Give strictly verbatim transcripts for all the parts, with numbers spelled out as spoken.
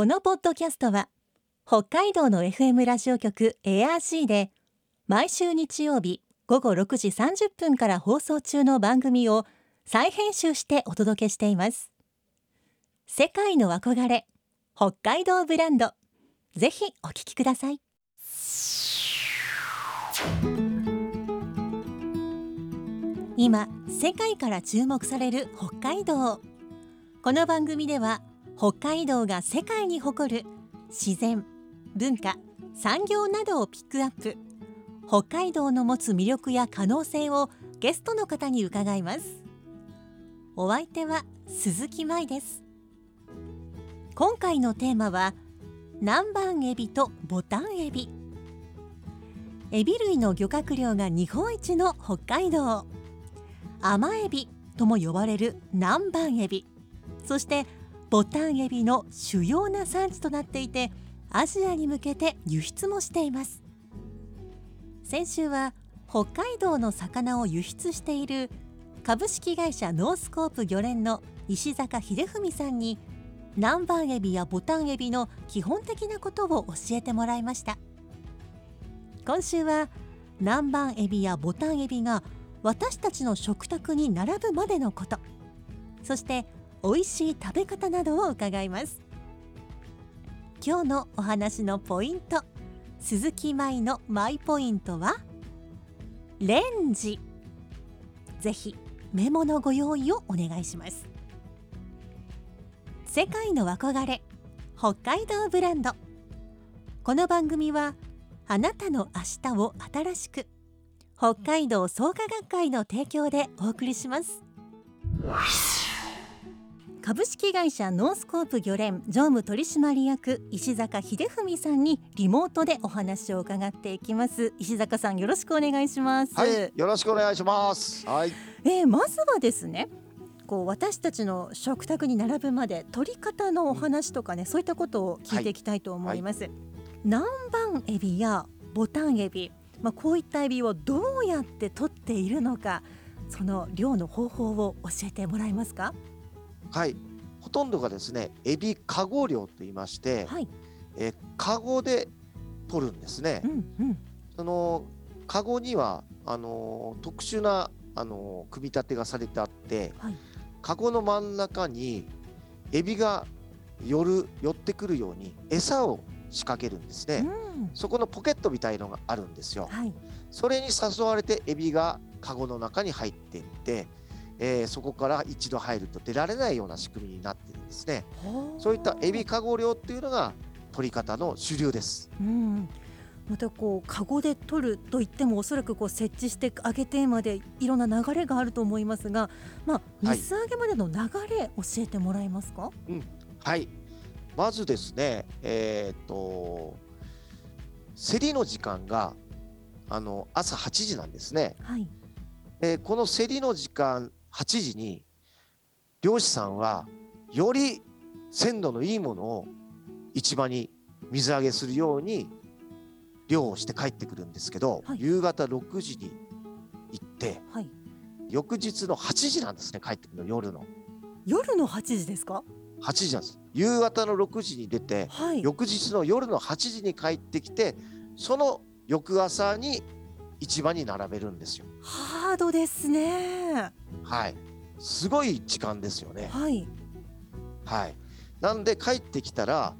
このポッドキャストは北海道の エフエム ラジオ局 エーアールシー で毎週日曜日午後ろくじさんじゅっぷんから放送中の番組を再編集してお届けしています。世界の憧れ北海道ブランド、ぜひお聞きください。今世界から注目される北海道。この番組では北海道が世界に誇る自然、文化、産業などをピックアップ。北海道の持つ魅力や可能性をゲストの方に伺います。お相手は鈴木舞です。今回のテーマは南蛮エビとボタンエビ。エビ類の漁獲量が日本一の北海道。甘エビとも呼ばれる南蛮エビ。そしてボタンエビの主要な産地となっていて、アジアに向けて輸出もしています。先週は北海道の魚を輸出している株式会社ノースコープ漁連の石坂秀文さんに南蛮エビやボタンエビの基本的なことを教えてもらいました。今週は南蛮エビやボタンエビが私たちの食卓に並ぶまでのこと、そして美味しい食べ方などを伺います。今日のお話のポイント、鈴木舞のマイポイントはレンジ。ぜひメモのご用意をお願いします。世界の憧れ北海道ブランド。この番組はあなたの明日を新しく、北海道創価学会の提供でお送りします。株式会社ノースコープ漁連常務取締役石坂秀文さんにリモートでお話を伺っていきます。石坂さん、よろしくお願いします。はい、よろしくお願いします。はい、えー、まずはですね、こう私たちの食卓に並ぶまで取り方のお話とかね、そういったことを聞いていきたいと思います。はいはい、南蛮エビやボタンエビ、まあ、こういったエビをどうやって取っているのか、その漁の方法を教えてもらえますか？はい、ほとんどがですね、エビカゴ漁と言いまして、はい、えカゴで取るんですね。うんうん、そのカゴにはあの特殊なあの組み立てがされてあって、はい、カゴの真ん中にエビが寄る寄ってくるように餌を仕掛けるんですね。うん、そこのポケットみたいのがあるんですよ。はい、それに誘われてエビがカゴの中に入っていって、えー、そこから一度入ると出られないような仕組みになっているんですね。そういったエビカゴ漁っていうのが取り方の主流です。うん、またこうカゴで取るといっても、おそらくこう設置してあげてまでいろんな流れがあると思いますが、まあ、水揚げまでの流れ、はい、教えてもらえますか？うん、はい、まずですね、えー、っと競りの時間があの朝はちじなんですね。はい、えー、この競りの時間はちじに漁師さんはより鮮度のいいものを市場に水揚げするように漁をして帰ってくるんですけど、はい、夕方ろくじに行って、はい、翌日のはちじなんですね、帰ってくるの。夜の夜のはちじですか？はちじなんです。夕方のろくじに出て、はい、翌日の夜のはちじに帰ってきて、その翌朝に市場に並べるんですよ。ハードですね。はい、すごい時間ですよね。はい、はい、なんで帰ってきたら、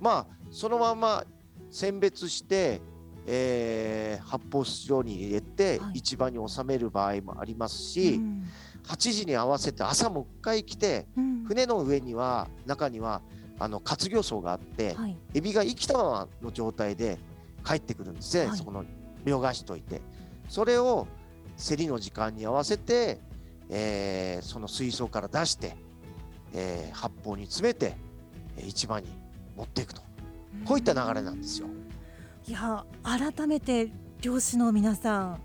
まあそのまま選別して、えー、発泡スチロールに入れて、はい、市場に納める場合もありますし、うん、はちじに合わせて朝もう一回来て、うん、船の上には中にはあの活魚槽があって、はい、エビが生きたままの状態で帰ってくるんですね。はい、そこの泳がしといて、それを競りの時間に合わせて、えー、その水槽から出して、えー、発泡に詰めて市場に持っていくと、こういった流れなんですよ。いや、改めて漁師の皆さん、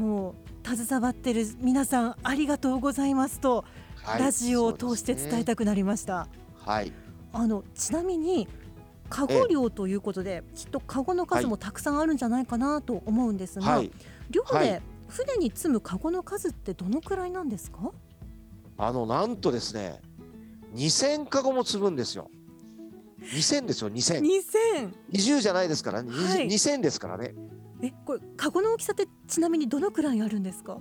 もう携わってる皆さん、ありがとうございますと、はい、ラジオを通して伝えたくなりました。はい、あのちなみにカゴ漁ということで、きっとカゴの数もたくさんあるんじゃないかなと思うんですが、はい、漁で船に積むカゴの数ってどのくらいなんですか？あのなんとですね、にせんかごも積むんですよ。にせんですよ、にせん。にせん。にじゅうじゃないですからね、はい、にせんですからね。え、これカゴの大きさってちなみにどのくらいあるんですか？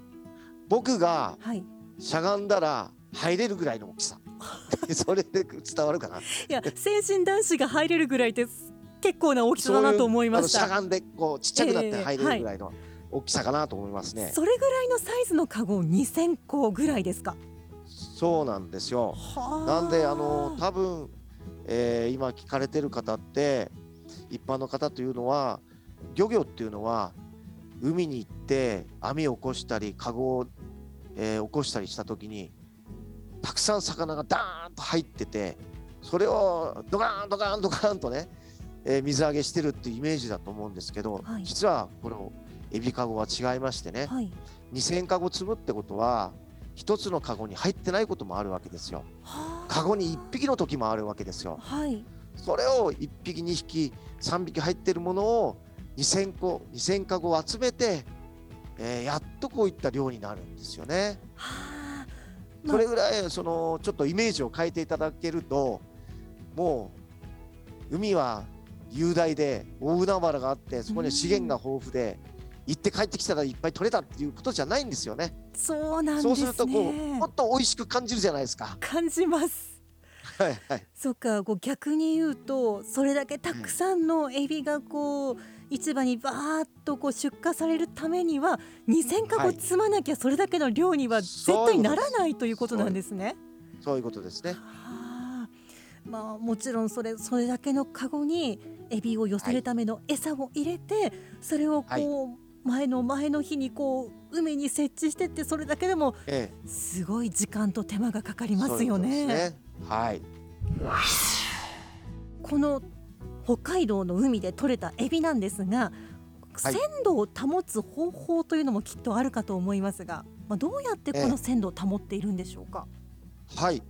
僕がしゃがんだら入れるぐらいの大きさ。それで伝わるかな。いや、成人男子が入れるぐらいです。結構な大きさだなと思いました。そういう、あの、しゃがんでこうちっちゃくなって入れるぐらいの大きさかなと思いますね。えーはい、それぐらいのサイズのカゴにせんこぐらいですか？そうなんですよ。なんであの多分、えー、今聞かれてる方って一般の方というのは、漁業っていうのは海に行って網を起こしたりカゴを、えー、起こしたりした時にたくさん魚がダーンと入ってて、それをドカーンドカーンドカーンとね、えー、水揚げしてるっていうイメージだと思うんですけど、はい、実はこのエビカゴは違いましてね、はい、にせんかご積むってことは一つのカゴに入ってないこともあるわけですよ。カゴにいっぴきの時もあるわけですよ、はい、それをいっぴきにひきさんびき入ってるものをにせんこにせんかごを集めて、えー、やっとこういった量になるんですよね。は、まあ、それぐらいそのちょっとイメージを変えていただけると、もう海は雄大で大海原があって、そこに資源が豊富で、行って帰ってきたらいっぱい取れたっていうことじゃないんですよね。そうなんですね。そうするとこうもっと美味しく感じるじゃないですか。感じます。はいはい、そうか、こう逆に言うとそれだけたくさんのエビがこう、うん、市場にバーっとこう出荷されるためにはにせんかご積まなきゃそれだけの量には絶対ならないということなんですね。そういうことですね。あ、まあ、もちろんそれ、それだけのカゴにエビを寄せるための餌を入れて、はい、それをこう、はい、前の前の日にこう海に設置してって、それだけでもすごい時間と手間がかかりますよね。はい、この北海道の海で取れたエビなんですが、鮮度を保つ方法というのもきっとあるかと思いますが、まあ、どうやってこの鮮度を保っているんでしょうか？はい、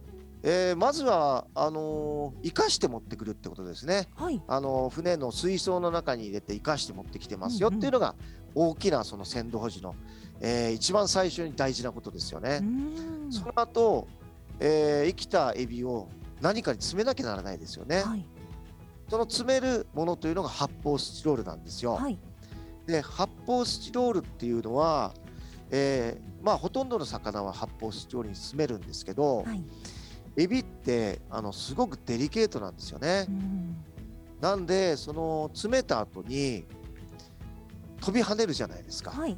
えー、まずはあのー、生かして持ってくるってことですね、はい、あのー、船の水槽の中に入れて生かして持ってきてますよっていうのが大きなその鮮度保持の、えー、一番最初に大事なことですよね。その後、えー、生きたエビを何かに詰めなきゃならないですよね、はい、その詰めるものというのが発泡スチロールなんですよ、はい、で発泡スチロールっていうのは、えーまあ、ほとんどの魚は発泡スチロールに詰めるんですけど、はい、エビってあのすごくデリケートなんですよね。なんでその詰めた後に飛び跳ねるじゃないですか、はい、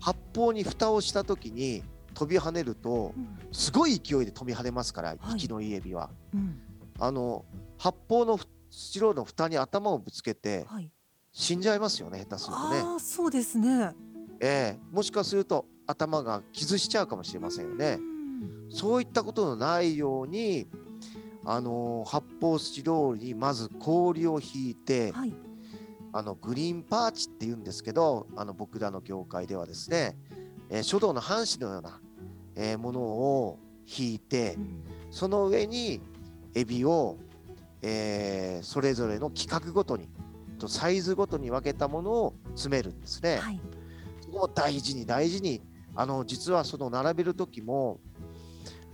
発泡に蓋をした時に飛び跳ねると、うん、すごい勢いで飛び跳ねますから、はい、息のいいエビは、うん、あの発泡のスチロールの蓋に頭をぶつけて、はい、死んじゃいますよね、下手するとね。あ、そうですね、えー、もしかすると頭が傷しちゃうかもしれませんよね。そういったことのないように、あの発泡スチロールにまず氷を引いて、はい、あのグリーンパーチって言うんですけど、あの僕らの業界ではですね、えー、書道の半紙のような、えー、ものを引いて、うん、その上にエビを、えー、それぞれの規格ごとにとサイズごとに分けたものを詰めるんですね、はい、そこを大事に大事に、あの実はその並べる時も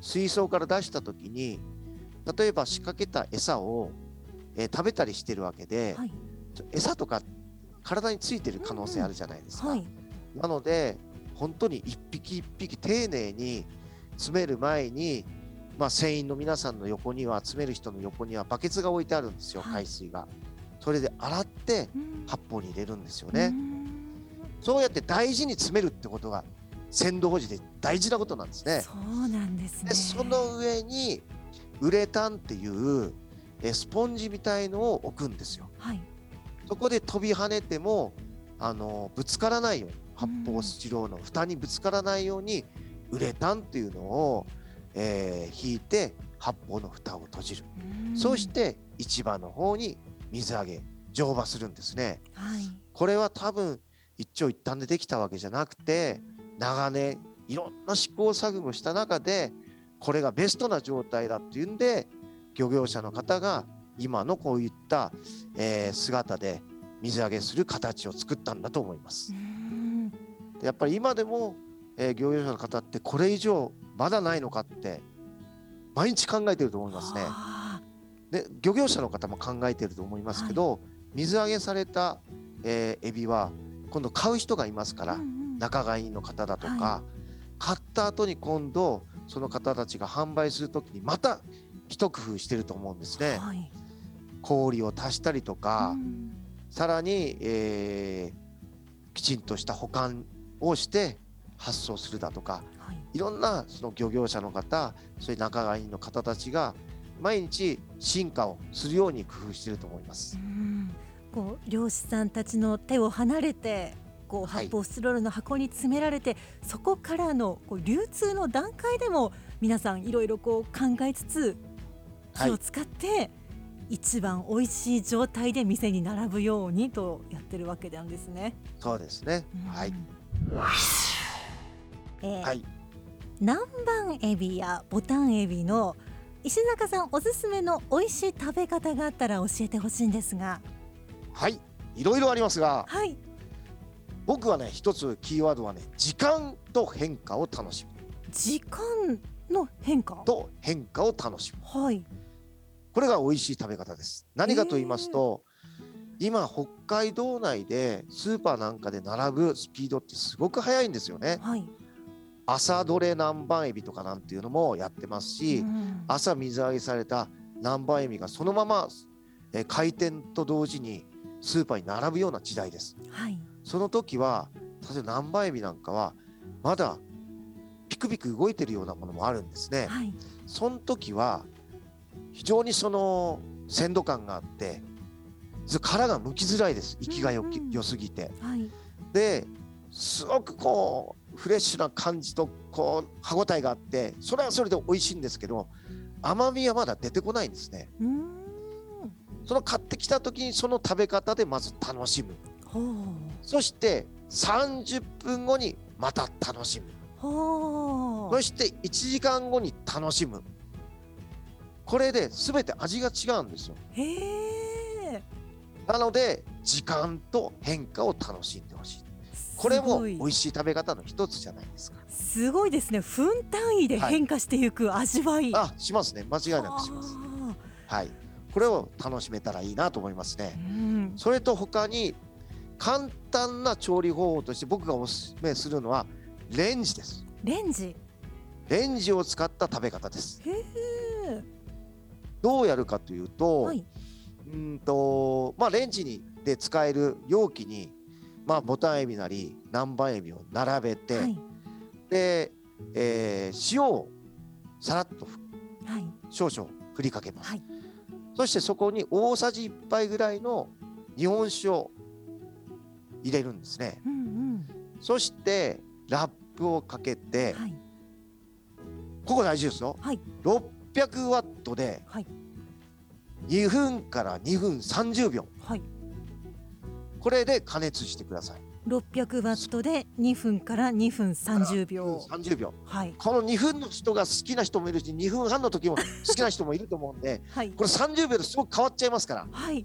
水槽から出した時に、例えば仕掛けた餌を、えー、食べたりしてるわけで、はい、餌とか体についてる可能性あるじゃないですか、うん、はい、なので本当に一匹一匹丁寧に詰める前に、まあ、船員の皆さんの横には、詰める人の横にはバケツが置いてあるんですよ、海水が、はい、それで洗って発泡に入れるんですよね。そうやって大事に詰めるってことが鮮度保持で大事なことなんですね。そうなんですね。でその上にウレタンっていうスポンジみたいのを置くんですよ、はい、そこで飛び跳ねてもあのぶつからないように、発泡スチロールの蓋にぶつからないように、うん、ウレタンっていうのを、えー、引いて発泡の蓋を閉じる、うん、そして市場の方に水揚げ乗馬するんですね、はい、これは多分一長一短でできたわけじゃなくて、長年いろんな試行錯誤した中でこれがベストな状態だっていうんで、漁業者の方が今のこういった、えー、姿で水揚げする形を作ったんだと思います。うんやっぱり今でも、えー、漁業者の方ってこれ以上まだないのかって毎日考えてると思いますね。で漁業者の方も考えていると思いますけど、はい、水揚げされた、えー、エビは今度買う人がいますから、うんうん、仲買員の方だとか、はい、買った後に今度その方たちが販売するときにまた一工夫してると思うんですね、はい、氷を足したりとか、うん、さらに、えー、きちんとした保管をして発送するだとか、はい、いろんなその漁業者の方、そういう仲買員の方たちが毎日進化をするように工夫していると思います。うん、こう漁師さんたちの手を離れてこう発泡スチロールの箱に詰められて、はい、そこからのこう流通の段階でも皆さんいろいろこう考えつつ気を使って、はい、一番おいしい状態で店に並ぶようにとやってるわけなんですね。そうですね、はい。えーはい、南蛮エビやボタンエビの石坂さんおすすめの美味しい食べ方があったら教えてほしいんですが。はい、いろいろありますが、はい、僕はね一つキーワードはね時間と変化を楽しむ。時間の変化と変化を楽しむ、はい、これが美味しい食べ方です。何かと言いますと、えー、今北海道内でスーパーなんかで並ぶスピードってすごく速いんですよね、はい。朝どれ南蛮エビとかなんていうのもやってますし、うん、朝水揚げされた南蛮エビがそのまま、えー、開店と同時にスーパーに並ぶような時代です、はい、その時は例えば南蛮エビなんかはまだピクピク動いてるようなものもあるんですね、はい、その時は非常にその鮮度感があって殻が剥きづらいです。息が よ,、うん、よすぎて、はい、ですごくこうフレッシュな感じとこう歯ごたえがあってそれはそれで美味しいんですけど甘みはまだ出てこないんですね。うーん、その買ってきた時にその食べ方でまず楽しむ。ほう、そしてさんじゅっぷんごにまた楽しむ。ほう、そしていちじかんごに楽しむ。これで全て味が違うんですよ。へー、なので時間と変化を楽しんでほしい。これも美味しい食べ方の一つじゃないですか。すごいですね。分単位で変化していく味わい、はい、あ、しますね。間違いなくします、はい、これを楽しめたらいいなと思いますね、うん、それと他に簡単な調理方法として僕がおすすめするのはレンジです。レンジレンジを使った食べ方です。へー、どうやるかというと、はい、うんとまあ、レンジにで使える容器にまあ、ボタンエビなり南蛮エビを並べて、はい、でえー、塩をさらっと、はい、少々振りかけます、はい、そしてそこに大さじいっぱいぐらいの日本酒を入れるんですね、うんうん、そしてラップをかけて、はい、ここ大事ですよ、はい、ろっぴゃくワットでにふんからにふんさんじゅうびょう、はい、これで加熱してください。ろっぴゃくワットでにふんからにふんさんじゅうびょう。さんじゅうびょう、はい、このにふんの人が好きな人もいるしにふんはんの時も好きな人もいると思うんで、はい、これさんじゅうびょうですごく変わっちゃいますから、はい、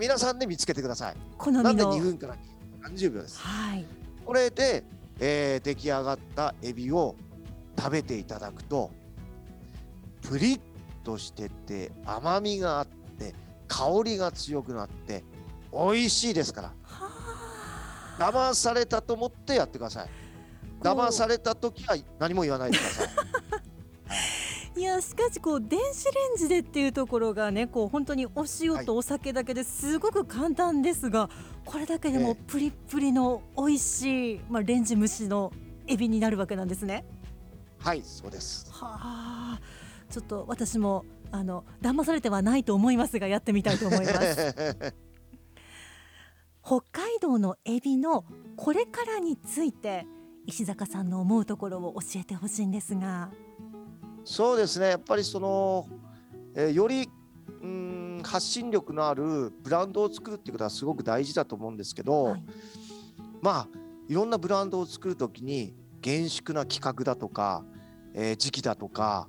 皆さんで見つけてください。好みのなんでにふんからにふんさんじゅうびょうです、はい、これで、えー、出来上がったエビを食べていただくとプリッとしてて甘みがあって香りが強くなって美味しいですから、騙されたと思ってやってください。騙された時は何も言わないでくださいいや、しかしこう電子レンジでっていうところがね、こう本当にお塩とお酒だけですごく簡単ですが、はい、これだけでもプリップリの美味しい、まあ、レンジ蒸しのエビになるわけなんですね。はい、そうです。はあ、ちょっと私もあの騙されてはないと思いますがやってみたいと思います北海道のエビのこれからについて石坂さんの思うところを教えてほしいんですが。そうですね、やっぱりその、えー、よりうーん発信力のあるブランドを作るっていうことはすごく大事だと思うんですけど、はい、まあいろんなブランドを作るときに厳粛な規格だとか、えー、時期だとか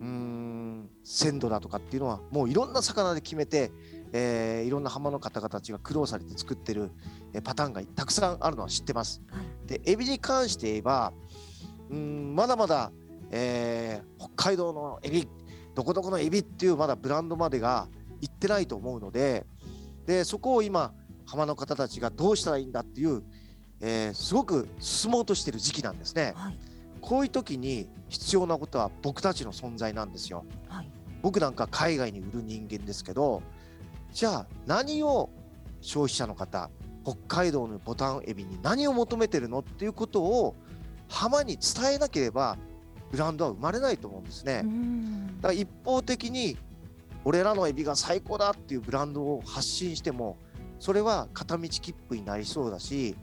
うーん鮮度だとかっていうのはもういろんな魚で決めてえー、いろんな浜の方々たちが苦労されて作ってる、えー、パターンがたくさんあるのは知ってます、はい、でエビに関して言えばうーんまだまだ、えー、北海道のエビどこどこのエビっていうまだブランドまでが行ってないと思うので、でそこを今浜の方たちがどうしたらいいんだっていう、えー、すごく進もうとしている時期なんですね、はい、こういう時に必要なことは僕たちの存在なんですよ、はい、僕なんか海外に売る人間ですけど、じゃあ何を消費者の方、北海道のボタンエビに何を求めてるのっていうことを浜に伝えなければブランドは生まれないと思うんですね。うん、だから一方的に俺らのエビが最高だっていうブランドを発信してもそれは片道切符になりそうだし、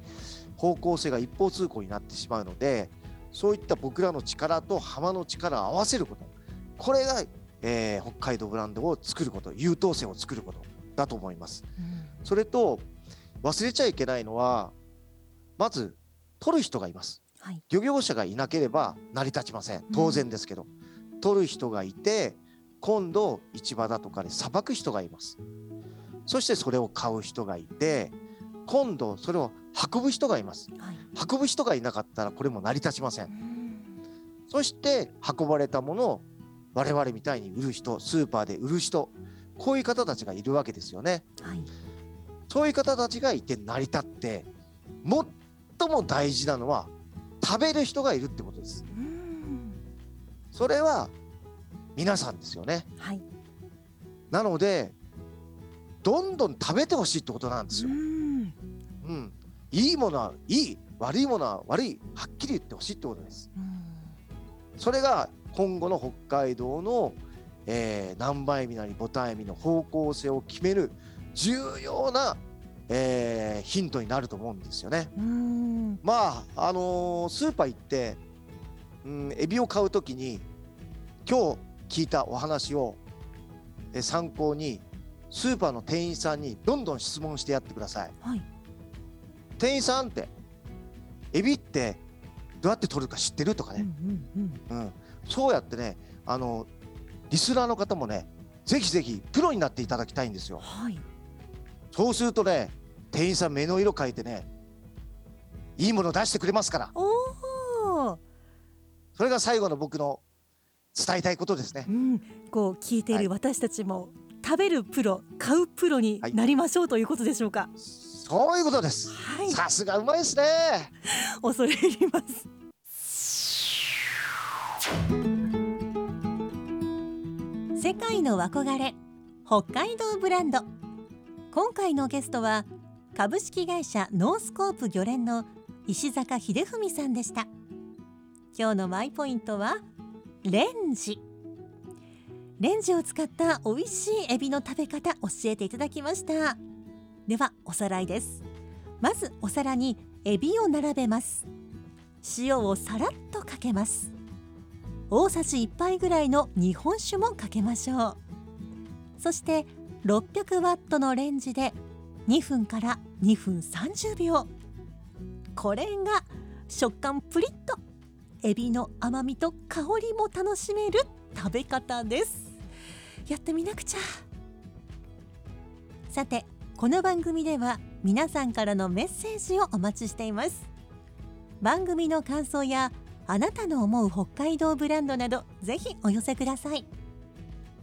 方向性が一方通行になってしまうので、そういった僕らの力と浜の力を合わせること、これが、えー、北海道ブランドを作ること、優等生を作ることだと思います、うん、それと忘れちゃいけないのは、まず取る人がいます、はい、漁業者がいなければ成り立ちません、当然ですけど、うん、取る人がいて今度市場だとかでさばく人がいます。そしてそれを買う人がいて今度それを運ぶ人がいます、はい、運ぶ人がいなかったらこれも成り立ちません、うん、そして運ばれたものを我々みたいに売る人、スーパーで売る人、こういう方たちがいるわけですよね、はい、そういう方たちがいて成り立って、最も大事なのは食べる人がいるってことです、うん、それは皆さんですよね、はい、なのでどんどん食べてほしいってことなんですよ、うん、うん、いいものはいい、悪いものは悪い、はっきり言ってほしいってことです、うん、それが今後の北海道の、えー、南蛮エビなりボタンエビの方向性を決める重要な、えー、ヒントになると思うんですよね、うん、まああのー、スーパー行って、うん、エビを買うときに今日聞いたお話を参考にスーパーの店員さんにどんどん質問してやってください、はい、店員さんって、エビってどうやって取るか知ってるとかね、うんうんうんうん、そうやってね、あのリスナーの方もね、ぜひぜひプロになっていただきたいんですよ、はい、そうするとね、店員さん目の色変えてね、いいもの出してくれますから。おー、それが最後の僕の伝えたいことですね、うん、こう聞いている私たちも、はい、食べるプロ、買うプロになりましょう、はい、ということでしょうか。そういうことです、はい、さすがうまいですね恐れ入ります世界の憧れ、北海道ブランド。今回のゲストは株式会社ノースコープ漁連の石坂秀文さんでした。今日のマイポイントはレンジ。レンジを使った美味しいエビの食べ方、教えていただきました。ではおさらいです。まずお皿にエビを並べます。塩をさらっとかけます。大さじいっぱいぐらいの日本酒もかけましょう。そしてろっぴゃくワットのレンジでにふんからにふんさんじゅうびょう。これが食感プリッと、エビの甘みと香りも楽しめる食べ方です。やってみなくちゃ。さて、この番組では皆さんからのメッセージをお待ちしています。番組の感想やあなたの思う北海道ブランドなど、ぜひお寄せください。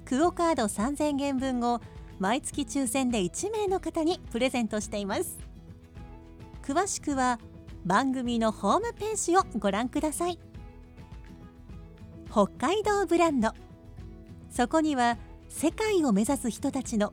クオカードさんぜんえん分を毎月抽選でいちめいの方にプレゼントしています。詳しくは番組のホームページをご覧ください。北海道ブランド、そこには世界を目指す人たちの